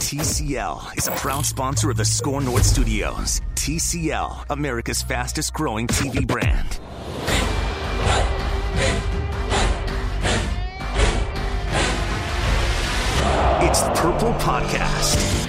TCL is a proud sponsor of the Score North Studios. TCL, America's fastest growing TV brand. It's the Purple Podcast.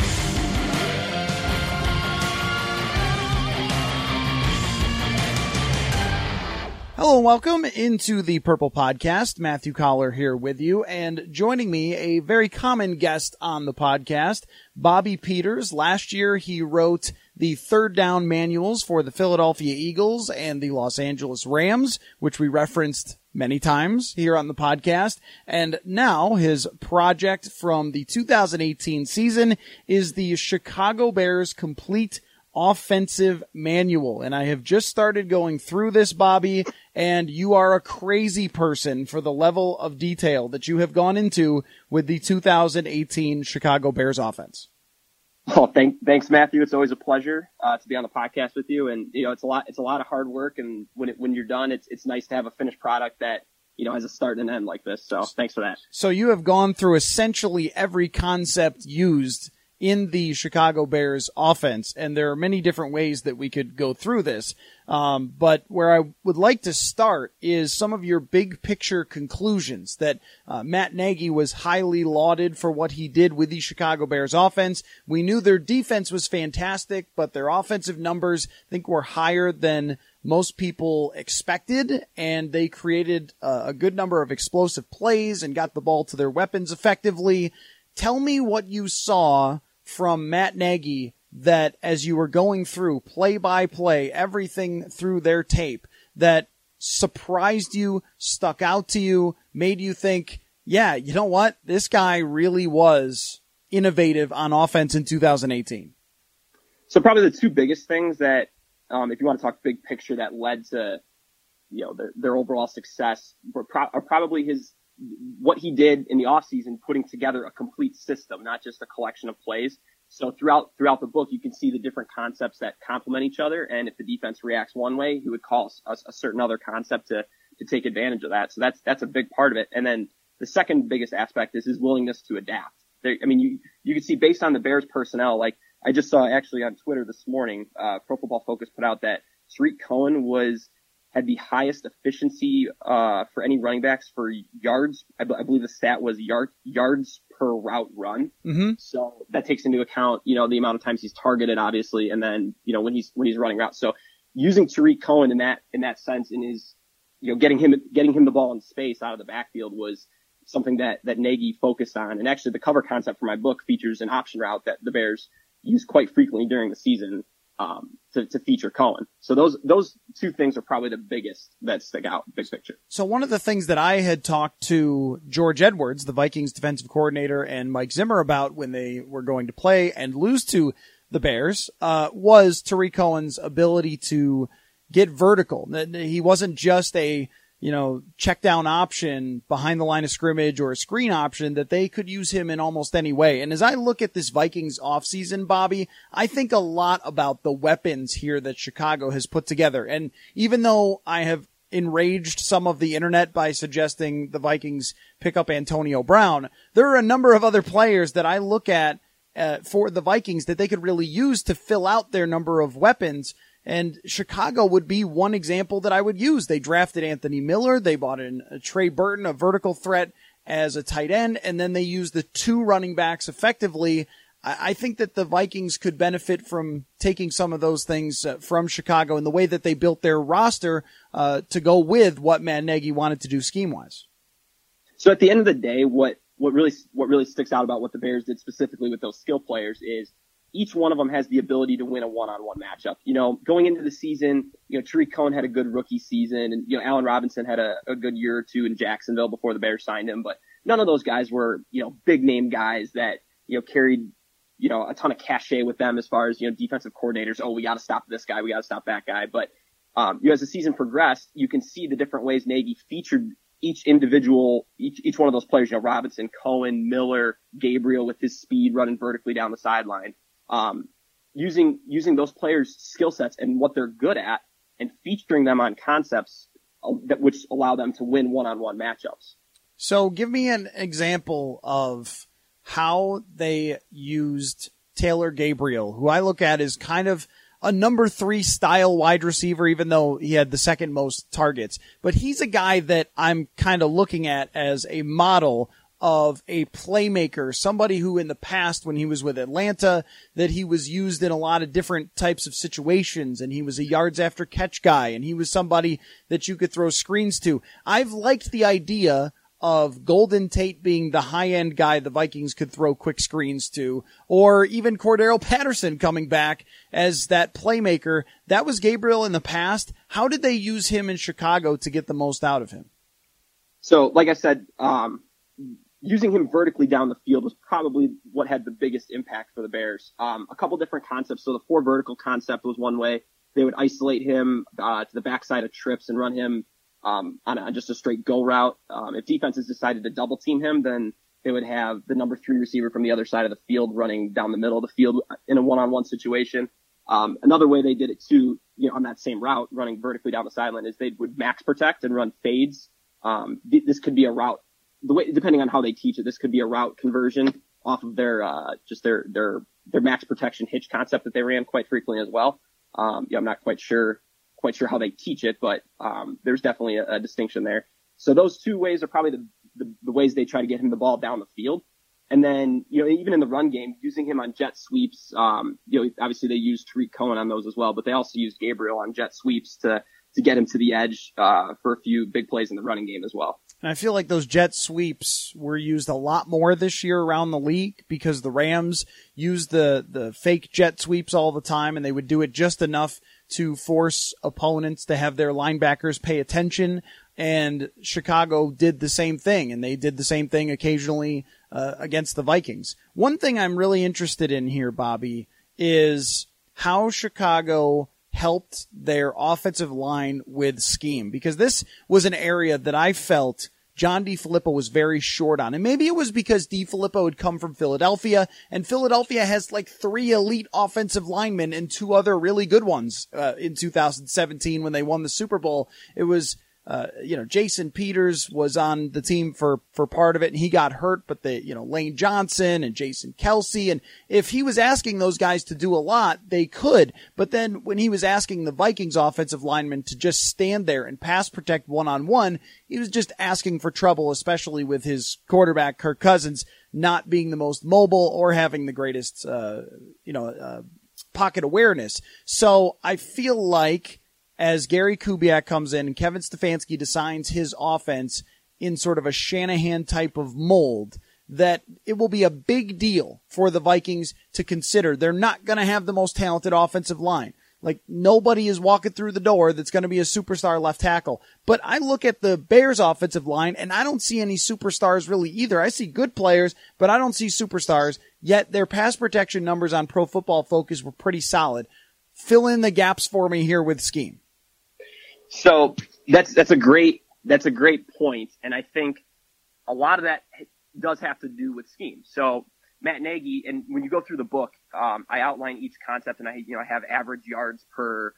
Hello and welcome into the Purple Podcast. Matthew Collar here with you, and joining me, a very common guest on the podcast, Bobby Peters. Last year, he wrote the third down manuals for the Philadelphia Eagles and the Los Angeles Rams, which we referenced many times here on the podcast. And now his project from the 2018 season is the Chicago Bears Complete Offensive Manual. And I have just started going through this, Bobby, and you are a crazy person for the level of detail that you have gone into with the 2018 Chicago Bears offense. Oh, thanks, Matthew. It's always a pleasure to be on the podcast with you. And, you know, it's a lot of hard work. And when you're done, it's nice to have a finished product that, you know, has a start and end like this. So thanks for that. So you have gone through essentially every concept used in the Chicago Bears offense, and there are many different ways that we could go through this. But where I would like to start is some of your big picture conclusions that Matt Nagy was highly lauded for what he did with the Chicago Bears offense. We knew their defense was fantastic, but their offensive numbers, I think, were higher than most people expected, and they created a good number of explosive plays and got the ball to their weapons effectively. Tell me what you saw from Matt Nagy that, as you were going through play by play, everything through their tape, that surprised you, stuck out to you, made you think, yeah, you know what? This guy really was innovative on offense in 2018. So probably the two biggest things that, if you want to talk big picture, that led to, you know, their overall success are probably what he did in the offseason, putting together a complete system, not just a collection of plays. So throughout the book, you can see the different concepts that complement each other. And if the defense reacts one way, he would call a certain other concept to take advantage of that. So that's a big part of it. And then the second biggest aspect is his willingness to adapt. You can see based on the Bears personnel, like I just saw actually on Twitter this morning, Pro Football Focus put out that Tarik Cohen had the highest efficiency for any running backs for yards. I believe the stat was yards per route run. Mm-hmm. So that takes into account, you know, the amount of times he's targeted, obviously, and then, you know, when he's running routes. So using Tarik Cohen in that sense, in his, you know, getting him the ball in space out of the backfield was something that Nagy focused on. And actually, the cover concept for my book features an option route that the Bears use quite frequently during the season, to feature Cohen. So those two things are probably the biggest that stick out, big picture. So one of the things that I had talked to George Edwards, the Vikings defensive coordinator, and Mike Zimmer about when they were going to play and lose to the Bears, was Tarik Cohen's ability to get vertical. He wasn't just a, you know, check down option behind the line of scrimmage or a screen option, that they could use him in almost any way. And as I look at this Vikings offseason, Bobby, I think a lot about the weapons here that Chicago has put together. And even though I have enraged some of the internet by suggesting the Vikings pick up Antonio Brown, there are a number of other players that I look at for the Vikings that they could really use to fill out their number of weapons. And Chicago would be one example that I would use. They drafted Anthony Miller. They bought in Trey Burton, a vertical threat, as a tight end. And then they used the two running backs effectively. I think that the Vikings could benefit from taking some of those things from Chicago and the way that they built their roster to go with what Matt Nagy wanted to do scheme-wise. So at the end of the day, what really sticks out about what the Bears did specifically with those skill players is each one of them has the ability to win a one-on-one matchup. You know, going into the season, you know, Tarik Cohen had a good rookie season, and you know, Allen Robinson had a good year or two in Jacksonville before the Bears signed him, but none of those guys were, you know, big-name guys that, you know, carried, you know, a ton of cachet with them as far as, you know, defensive coordinators. Oh, we got to stop this guy. We got to stop that guy. But, you know, as the season progressed, you can see the different ways Nagy featured each individual, each one of those players, you know, Robinson, Cohen, Miller, Gabriel with his speed running vertically down the sideline, using those players' skill sets and what they're good at and featuring them on concepts which allow them to win one-on-one matchups. So give me an example of how they used Taylor Gabriel, who I look at as kind of a number three style wide receiver, even though he had the second most targets. But he's a guy that I'm kind of looking at as a model of a playmaker, somebody who in the past when he was with Atlanta, that he was used in a lot of different types of situations, and he was a yards after catch guy, and he was somebody that you could throw screens to. I've liked the idea of Golden Tate being the high-end guy the Vikings could throw quick screens to, or even Cordarrelle Patterson coming back as that playmaker. That was Gabriel in the past. How did they use him in Chicago to get the most out of him? So, like I said, using him vertically down the field was probably what had the biggest impact for the Bears. A couple different concepts. So the four vertical concept was one way. They would isolate him to the backside of trips and run him on just a straight go route. If defenses decided to double team him, then they would have the number three receiver from the other side of the field running down the middle of the field in a one-on-one situation. Another way they did it too, you know, on that same route, running vertically down the sideline, is they would max protect and run fades. This could be a route, the way, depending on how they teach it, this could be a route conversion off of their max protection hitch concept that they ran quite frequently as well. Yeah, I'm not quite sure how they teach it, but there's definitely a distinction there. So those two ways are probably the ways they try to get him the ball down the field. And then, you know, even in the run game, using him on jet sweeps, you know, obviously they used Tarik Cohen on those as well, but they also used Gabriel on jet sweeps to get him to the edge for a few big plays in the running game as well. And I feel like those jet sweeps were used a lot more this year around the league because the Rams used the fake jet sweeps all the time, and they would do it just enough to force opponents to have their linebackers pay attention. And Chicago did the same thing, and they did the same thing occasionally against the Vikings. One thing I'm really interested in here, Bobby, is how Chicago helped their offensive line with scheme, because this was an area that I felt John DeFilippo was very short on. And maybe it was because DeFilippo had come from Philadelphia, and Philadelphia has like three elite offensive linemen and two other really good ones in 2017 when they won the Super Bowl. It was, you know, Jason Peters was on the team for part of it, and he got hurt, but they, you know, Lane Johnson and Jason Kelsey. And if he was asking those guys to do a lot, they could. But then when he was asking the Vikings offensive linemen to just stand there and pass protect one-on-one, he was just asking for trouble, especially with his quarterback, Kirk Cousins, not being the most mobile or having the greatest, pocket awareness. So I feel like, as Gary Kubiak comes in and Kevin Stefanski designs his offense in sort of a Shanahan type of mold, that it will be a big deal for the Vikings to consider. They're not going to have the most talented offensive line. Like, nobody is walking through the door that's going to be a superstar left tackle. But I look at the Bears offensive line, and I don't see any superstars really either. I see good players, but I don't see superstars. Yet their pass protection numbers on Pro Football Focus were pretty solid. Fill in the gaps for me here with scheme. So that's a great point, and I think a lot of that does have to do with scheme. So Matt Nagy, and when you go through the book, I outline each concept, and I have average yards per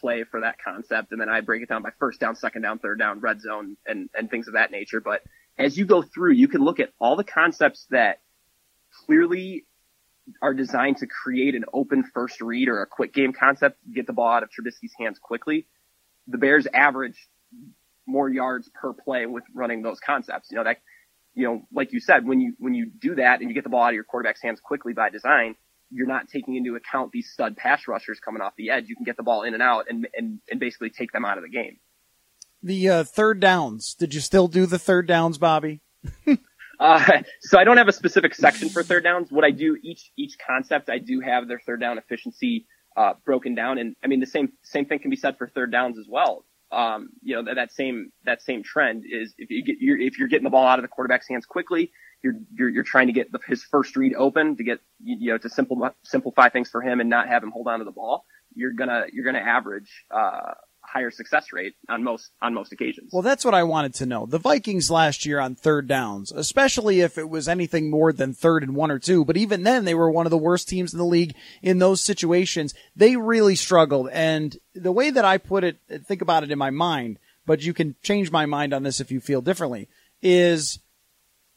play for that concept, and then I break it down by first down, second down, third down, red zone, and things of that nature. But as you go through, you can look at all the concepts that clearly are designed to create an open first read or a quick game concept, get the ball out of Trubisky's hands quickly. The Bears average more yards per play with running those concepts. You know, that you know, like you said, when you do that and you get the ball out of your quarterback's hands quickly by design, you're not taking into account these stud pass rushers coming off the edge. You can get the ball in and out and basically take them out of the game. The third downs. Did you still do the third downs, Bobby? So I don't have a specific section for third downs. What I do, each concept, I do have their third down efficiency broken down. And I mean, the same thing can be said for third downs as well. You know, that same trend is if you're getting the ball out of the quarterback's hands quickly, you're trying to get his first read open to get, you know, to simplify things for him and not have him hold on to the ball. You're going to average, higher success rate on most occasions. Well, that's what I wanted to know. The Vikings last year on third downs, especially if it was anything more than 3rd and 1 or 2, but even then they were one of the worst teams in the league in those situations. They really struggled. And the way that I put it, think about it in my mind, but you can change my mind on this if you feel differently, is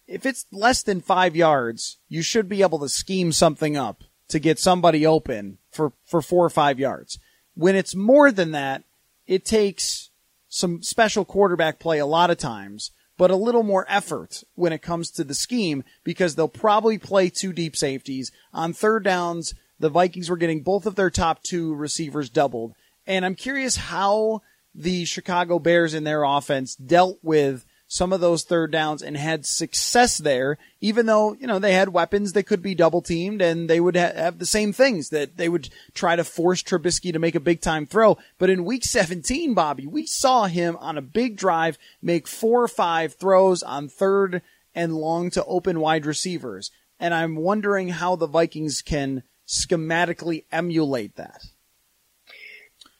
if it's less than 5 yards, you should be able to scheme something up to get somebody open for 4 or 5 yards. When it's more than that, it takes some special quarterback play a lot of times, but a little more effort when it comes to the scheme because they'll probably play 2 deep safeties. On third downs, the Vikings were getting both of their top 2 receivers doubled. And I'm curious how the Chicago Bears in their offense dealt with some of those third downs and had success there, even though, you know, they had weapons that could be double teamed and they would have the same things that they would try to force Trubisky to make a big time throw. But in week 17, Bobby, we saw him on a big drive make 4 or 5 throws on 3rd and long to open wide receivers. And I'm wondering how the Vikings can schematically emulate that.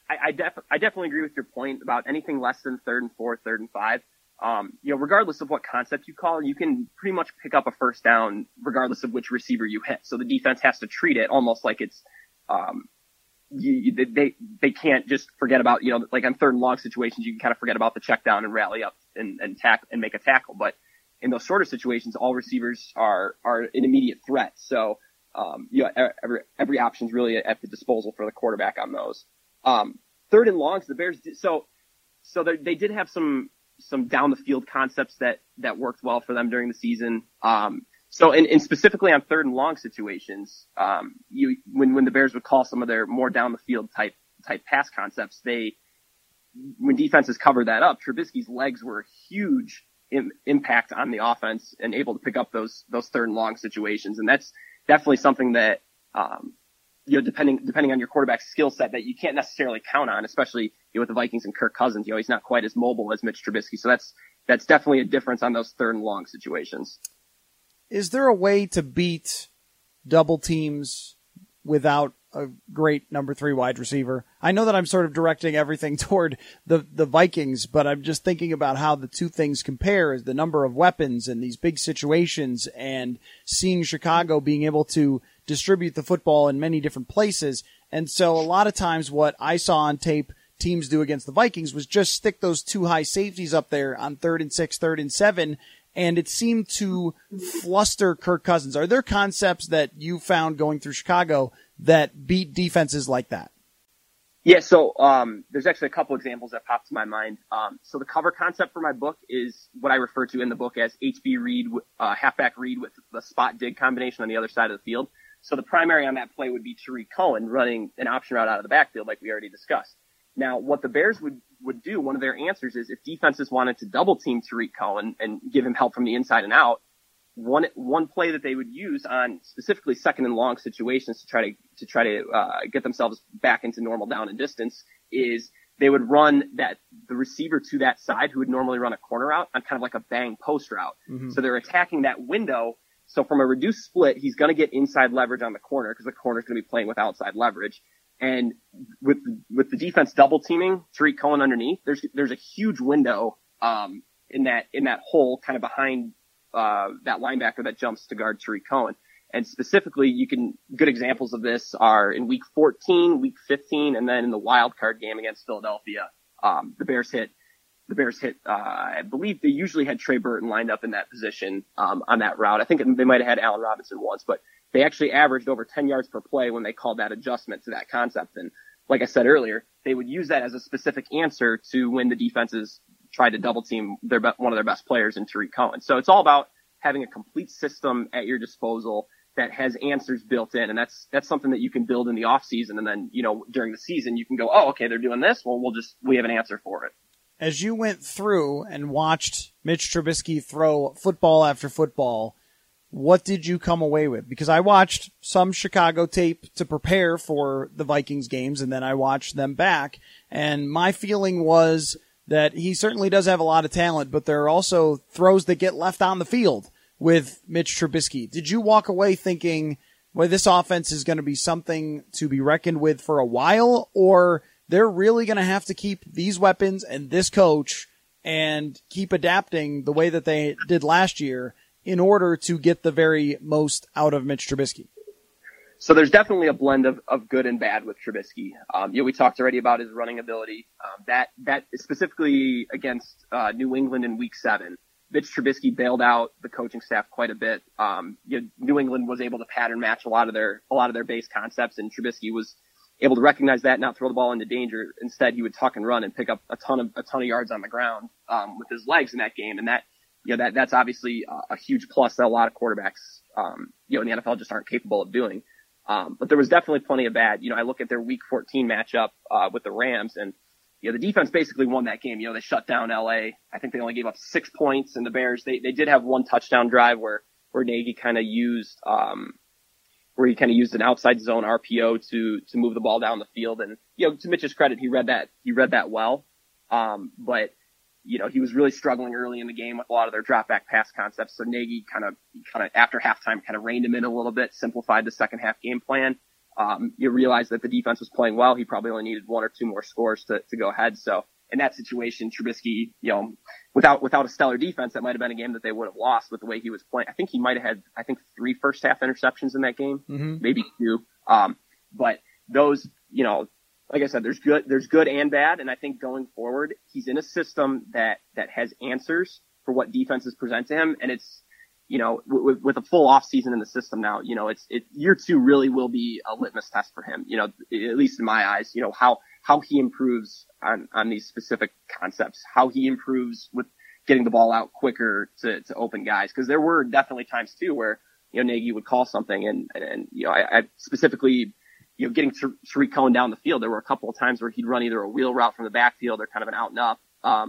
I definitely agree with your point about anything less than 3rd and 4, 3rd and 5. You know, regardless of what concept you call, you can pretty much pick up a first down regardless of which receiver you hit. So the defense has to treat it almost like it's, they can't just forget about, you know, like on 3rd and long situations, you can kind of forget about the check down and rally up and tackle and make a tackle. But in those shorter situations, all receivers are an immediate threat. So, you know, every option's really at the disposal for the quarterback on those. 3rd and longs, the Bears did, so they did have some down the field concepts that worked well for them during the season. So and specifically on 3rd and long situations, when the Bears would call some of their more down the field type pass concepts, when defenses covered that up, Trubisky's legs were a huge impact on the offense and able to pick up those 3rd and long situations. And that's definitely something that, you know, depending on your quarterback's skill set that you can't necessarily count on, especially, you know, with the Vikings and Kirk Cousins. You know, he's not quite as mobile as Mitch Trubisky. So that's definitely a difference on those 3rd and long situations. Is there a way to beat double teams without a great number 3 wide receiver? I know that I'm sort of directing everything toward the Vikings, but I'm just thinking about how the 2 things compare is the number of weapons and these big situations and seeing Chicago being able to distribute the football in many different places. And so a lot of times what I saw on tape teams do against the Vikings was just stick those 2 high safeties up there on 3rd and 6, 3rd and 7. And it seemed to fluster Kirk Cousins. Are there concepts that you found going through Chicago that beat defenses like that? Yeah. So, there's actually a couple examples that popped to my mind. So the cover concept for my book is what I refer to in the book as HB read, halfback read with the spot dig combination on the other side of the field. So the primary on that play would be Tarik Cohen running an option route out of the backfield like we already discussed. Now, what the Bears would do, one of their answers is if defenses wanted to double-team Tarik Cohen and give him help from the inside and out, one play that they would use on specifically 2nd and long situations to try to get themselves back into normal down and distance is they would run the receiver to that side who would normally run a corner route on kind of like a bang post route. Mm-hmm. So they're attacking that window. So from a reduced split, he's going to get inside leverage on the corner because the corner is going to be playing with outside leverage. And with the defense double teaming Tarik Cohen underneath, there's a huge window in that hole kind of behind that linebacker that jumps to guard Tarik Cohen. And specifically, good examples of this are in week 14, week 15, and then in the wild card game against Philadelphia, the Bears hit, I believe they usually had Trey Burton lined up in that position, on that route. I think they might have had Allen Robinson once, but they actually averaged over 10 yards per play when they called that adjustment to that concept. And like I said earlier, they would use that as a specific answer to when the defenses tried to double team one of their best players in Tarik Cohen. So it's all about having a complete system at your disposal that has answers built in. And that's something that you can build in the off season. And then, you know, during the season, you can go, oh, okay, they're doing this. Well, we have an answer for it. As you went through and watched Mitch Trubisky throw football after football, what did you come away with? Because I watched some Chicago tape to prepare for the Vikings games, and then I watched them back. And my feeling was that he certainly does have a lot of talent, but there are also throws that get left on the field with Mitch Trubisky. Did you walk away thinking, well, this offense is going to be something to be reckoned with for a while, or they're really going to have to keep these weapons and this coach and keep adapting the way that they did last year in order to get the very most out of Mitch Trubisky? So there's definitely a blend of good and bad with Trubisky. We talked already about his running ability. That specifically against New England in Week 7. Mitch Trubisky bailed out the coaching staff quite a bit. New England was able to pattern match a lot of their base concepts, and Trubisky was able to recognize that, not throw the ball into danger. Instead, he would tuck and run and pick up a ton of yards on the ground with his legs in that game, and that's obviously a huge plus that a lot of quarterbacks in the NFL just aren't capable of doing. But there was definitely plenty of bad. I look at their Week 14 matchup with the Rams, and the defense basically won that game. They shut down LA. I think they only gave up 6 points, and the Bears, they did have one touchdown drive where Nagy kind of used where he used an outside zone RPO to move the ball down the field. And to Mitch's credit, he read that well. But he was really struggling early in the game with a lot of their drop back pass concepts. So Nagy kind of after halftime kind of reined him in a little bit, simplified the second half game plan. You realize that the defense was playing well. He probably only needed one or two more scores to go ahead. So in that situation, Trubisky, without a stellar defense, that might have been a game that they would have lost with the way he was playing. I think he might have had, 3 first half interceptions in that game, maybe 2. But those, like I said, there's good and bad. And I think going forward, he's in a system that has answers for what defenses present to him. And it's, with a full off season in the system now, year 2 really will be a litmus test for him. At least in my eyes, how he improves on these specific concepts, how he improves with getting the ball out quicker to open guys. Cause there were definitely times too where, Nagy would call something and I specifically, getting Tarik Cohen down the field, there were a couple of times where he'd run either a wheel route from the backfield or kind of an out and up,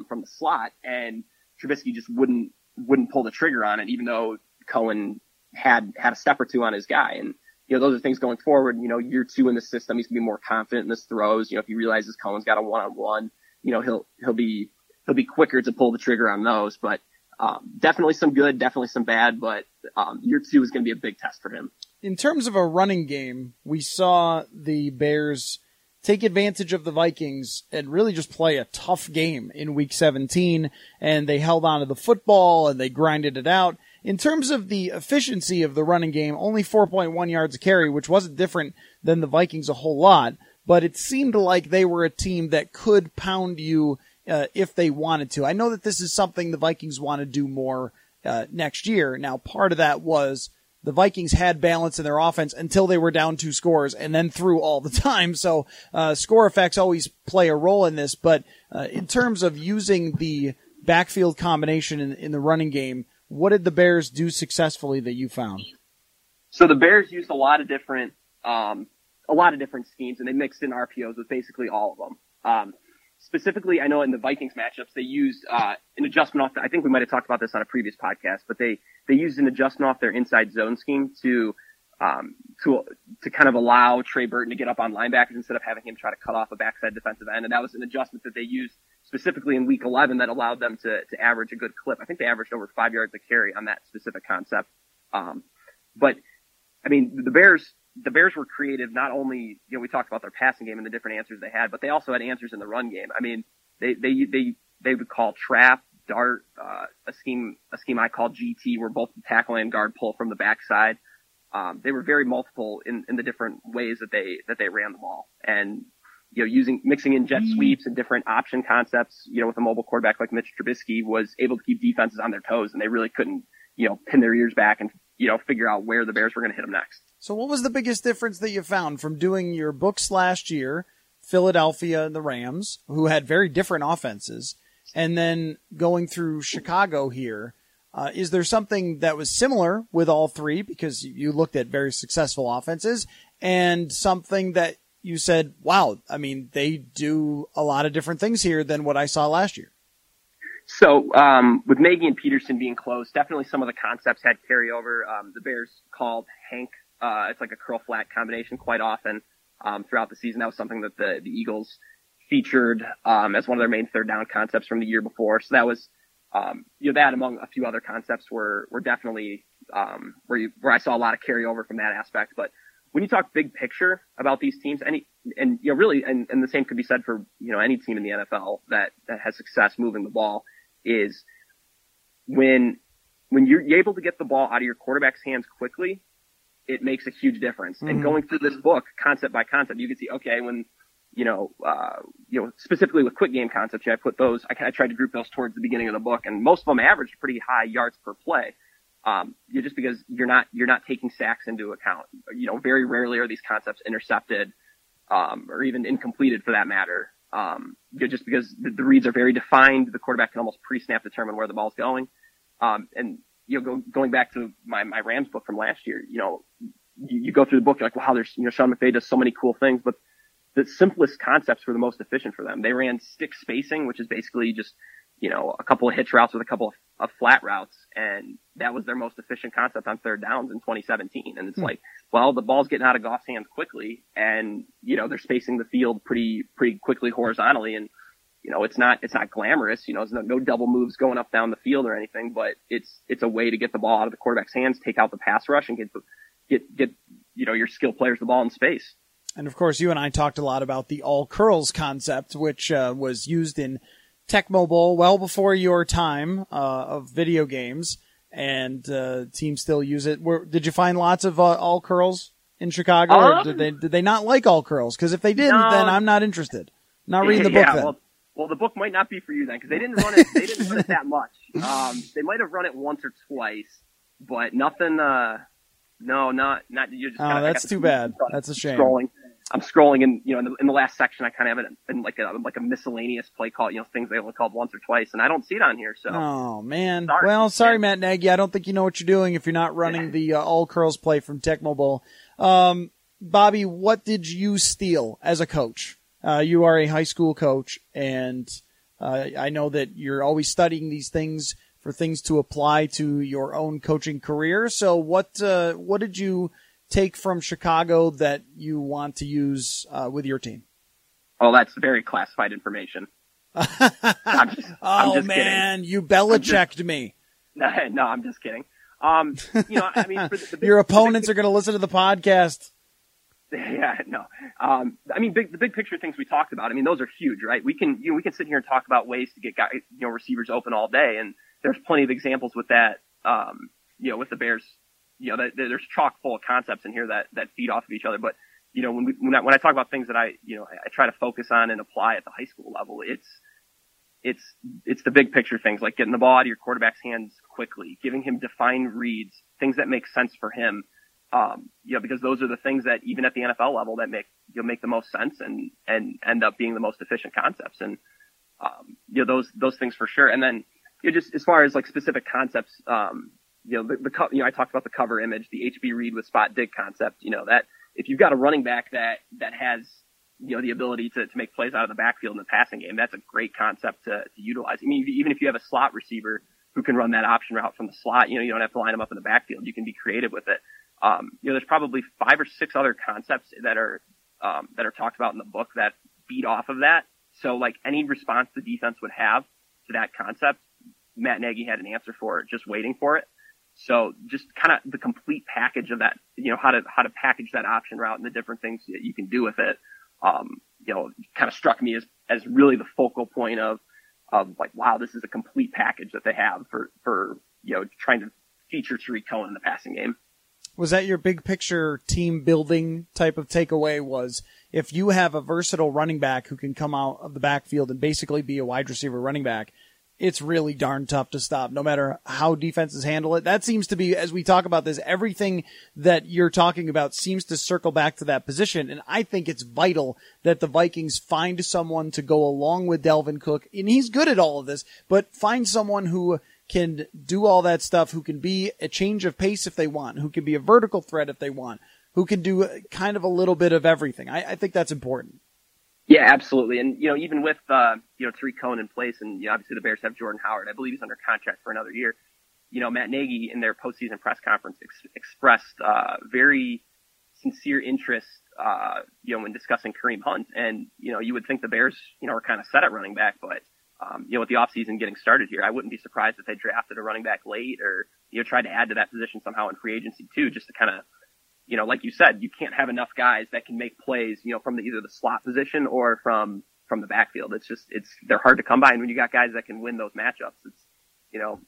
from the slot, and Trubisky just wouldn't pull the trigger on it, even though Cohen had a step or two on his guy. And, those are things going forward. Year 2 in the system, he's gonna be more confident in his throws. If he realizes Cohen's got a one-on-one, he'll be quicker to pull the trigger on those. But, definitely some good, definitely some bad, but, year 2 is going to be a big test for him. In terms of a running game, we saw the Bears take advantage of the Vikings and really just play a tough game in Week 17, and they held on to the football and they grinded it out. In terms of the efficiency of the running game, only 4.1 yards a carry, which wasn't different than the Vikings a whole lot, but it seemed like they were a team that could pound you if they wanted to. I know that this is something the Vikings want to do more next year. Now, part of that was the Vikings had balance in their offense until they were down 2 scores and then threw all the time. So score effects always play a role in this. But in terms of using the backfield combination in the running game, what did the Bears do successfully that you found? So the Bears used a lot of different schemes, and they mixed in RPOs with basically all of them. Specifically, I know in the Vikings matchups, they used an adjustment off. I think we might have talked about this on a previous podcast, but they used an adjustment off their inside zone scheme to kind of allow Trey Burton to get up on linebackers instead of having him try to cut off a backside defensive end. And that was an adjustment that they used specifically in Week 11 that allowed them to average a good clip. I think they averaged over 5 yards a carry on that specific concept. But I mean, the Bears were creative. Not only, we talked about their passing game and the different answers they had, but they also had answers in the run game. I mean, they would call trap, dart, a scheme I call GT, where both the tackle and guard pull from the backside. They were very multiple in the different ways that they ran the ball, and mixing in jet sweeps and different option concepts. With a mobile quarterback like Mitch Trubisky, was able to keep defenses on their toes, and they really couldn't pin their ears back and figure out where the Bears were going to hit them next. So what was the biggest difference that you found from doing your books last year, Philadelphia and the Rams, who had very different offenses, and then going through Chicago here? Is there something that was similar with all three, because you looked at very successful offenses, and something that you said, wow, I mean, they do a lot of different things here than what I saw last year? So with Nagy and Peterson being close, definitely some of the concepts had carryover. The Bears called Hank. It's like a curl-flat combination quite often throughout the season. That was something that the Eagles featured as one of their main third-down concepts from the year before. So that was, that among a few other concepts were definitely where I saw a lot of carryover from that aspect. But when you talk big picture about these teams, and the same could be said for any team in the NFL that has success moving the ball, is when you're able to get the ball out of your quarterback's hands quickly, it makes a huge difference. Mm-hmm. And going through this book, concept by concept, you can see, okay, when, specifically with quick game concepts, I put those, I tried to group those towards the beginning of the book, and most of them averaged pretty high yards per play. Just because you're not taking sacks into account. Very rarely are these concepts intercepted, or even incompleted for that matter. Just because the reads are very defined, the quarterback can almost pre-snap determine where the ball's going. Going back to my Rams book from last year, you go through the book, you're like, wow, there's, Sean McVay does so many cool things, but the simplest concepts were the most efficient for them. They ran stick spacing, which is basically just, a couple of hitch routes with a couple of flat routes. And that was their most efficient concept on third downs in 2017. And it's like, well, the ball's getting out of Goff's hands quickly, and, they're spacing the field pretty quickly horizontally. And, it's not glamorous, there's no double moves going up down the field or anything, but it's a way to get the ball out of the quarterback's hands, take out the pass rush, and get your skilled players the ball in space. And of course, you and I talked a lot about the all curls concept, which was used in Tecmo Bowl well before your time of video games, and teams still use it. Did you find lots of all curls in Chicago, or did they not like all curls? Because if they didn't, then I'm not interested. Not reading the book then. Well, the book might not be for you then, because they didn't run it that much. They might have run it once or twice, but nothing. No, not. You're just that's too bad. That's a shame. I'm scrolling in the last section, I kind of have it in like a miscellaneous play call, things they only called once or twice, and I don't see it on here. So. Oh man. Sorry, Matt Nagy. I don't think you know what you're doing if you're not running the all curls play from Tecmo Bowl. Bobby, what did you steal as a coach? You are a high school coach, and I know that you're always studying these things for things to apply to your own coaching career. So what did you take from Chicago that you want to use with your team? Oh, that's very classified information. I'm just man, kidding. You Belichicked me. No, I'm just kidding. For the your opponents are going to listen to the podcast. Yeah, no. The big picture things we talked about, those are huge, right? We can, we can sit here and talk about ways to get guys, receivers open all day, and there's plenty of examples with that. With the Bears, there's chock full of concepts in here that feed off of each other. But when I talk about things that I try to focus on and apply at the high school level, it's the big picture things, like getting the ball out of your quarterback's hands quickly, giving him defined reads, things that make sense for him. Because those are the things that even at the NFL level that make the most sense and end up being the most efficient concepts. And, those things for sure. And then just as far as like specific concepts, I talked about the cover image, the HB read with spot dig concept, that if you've got a running back that has, the ability to make plays out of the backfield in the passing game, that's a great concept to utilize. Even if you have a slot receiver who can run that option route from the slot, you don't have to line them up in the backfield. You can be creative with it. There's probably 5 or 6 other concepts that are talked about in the book that feed off of that. So like any response the defense would have to that concept, Matt Nagy had an answer for it, just waiting for it. So just kind of the complete package of that, how to package that option route and the different things that you can do with it, kind of struck me as really the focal point of like, wow, this is a complete package that they have for trying to feature Tarik Cohen in the passing game. Was that your big picture team building type of takeaway? Was if you have a versatile running back who can come out of the backfield and basically be a wide receiver running back, it's really darn tough to stop no matter how defenses handle it. That seems to be, as we talk about this, everything that you're talking about seems to circle back to that position. And I think it's vital that the Vikings find someone to go along with Dalvin Cook. And he's good at all of this, but find someone who can do all that stuff, who can be a change of pace if they want, who can be a vertical threat if they want, who can do kind of a little bit of everything. I think that's important. Yeah, absolutely. And, you know, even with, Tarik Cohen in place and, you know, obviously the Bears have Jordan Howard. I believe he's under contract for another year. You know, Matt Nagy in their postseason press conference expressed very sincere interest, in discussing Kareem Hunt. And, you know, you would think the Bears, you know, are kind of set at running back, but, with the offseason getting started here, I wouldn't be surprised if they drafted a running back late or, you know, tried to add to that position somehow in free agency too, just to kind of, you know, like you said, you can't have enough guys that can make plays, you know, from either the slot position or from the backfield. It's just, they're hard to come by. And when you got guys that can win those matchups, it's, you know,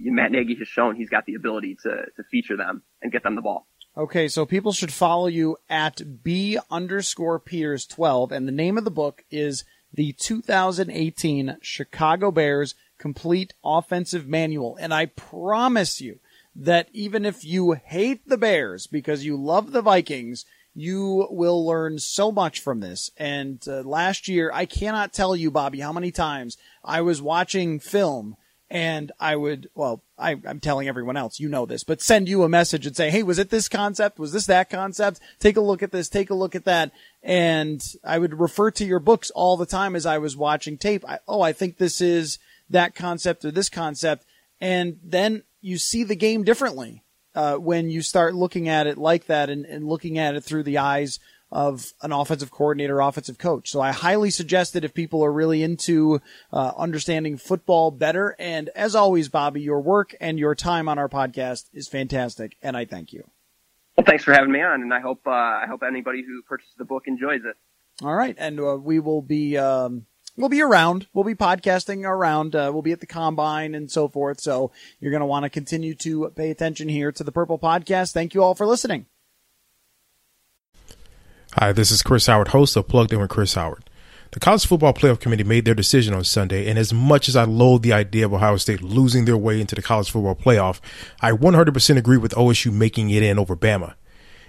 Matt Nagy has shown he's got the ability to feature them and get them the ball. Okay, so people should follow you at B_Peters12, and the name of the book is the 2018 Chicago Bears Complete Offensive Manual. And I promise you that even if you hate the Bears because you love the Vikings, you will learn so much from this. And last year, I cannot tell you, Bobby, how many times I was watching film and I would, I'm telling everyone else, you know this, but send you a message and say, hey, was it this concept? Was this that concept? Take a look at this. Take a look at that. And I would refer to your books all the time as I was watching tape. I think this is that concept or this concept. And then you see the game differently when you start looking at it like that and looking at it through the eyes of an offensive coordinator, offensive coach. So I highly suggest that if people are really into understanding football better. And as always, Bobby, your work and your time on our podcast is fantastic, and I thank you. Well, thanks for having me on, and I hope anybody who purchases the book enjoys it. All right, and we will be we'll be around. We'll be podcasting around. We'll be at the Combine and so forth. So you're going to want to continue to pay attention here to the Purple Podcast. Thank you all for listening. Hi, this is Chris Howard, host of Plugged In with Chris Howard. The College Football Playoff Committee made their decision on Sunday, and as much as I loathe the idea of Ohio State losing their way into the College Football Playoff, I 100% agree with OSU making it in over Bama.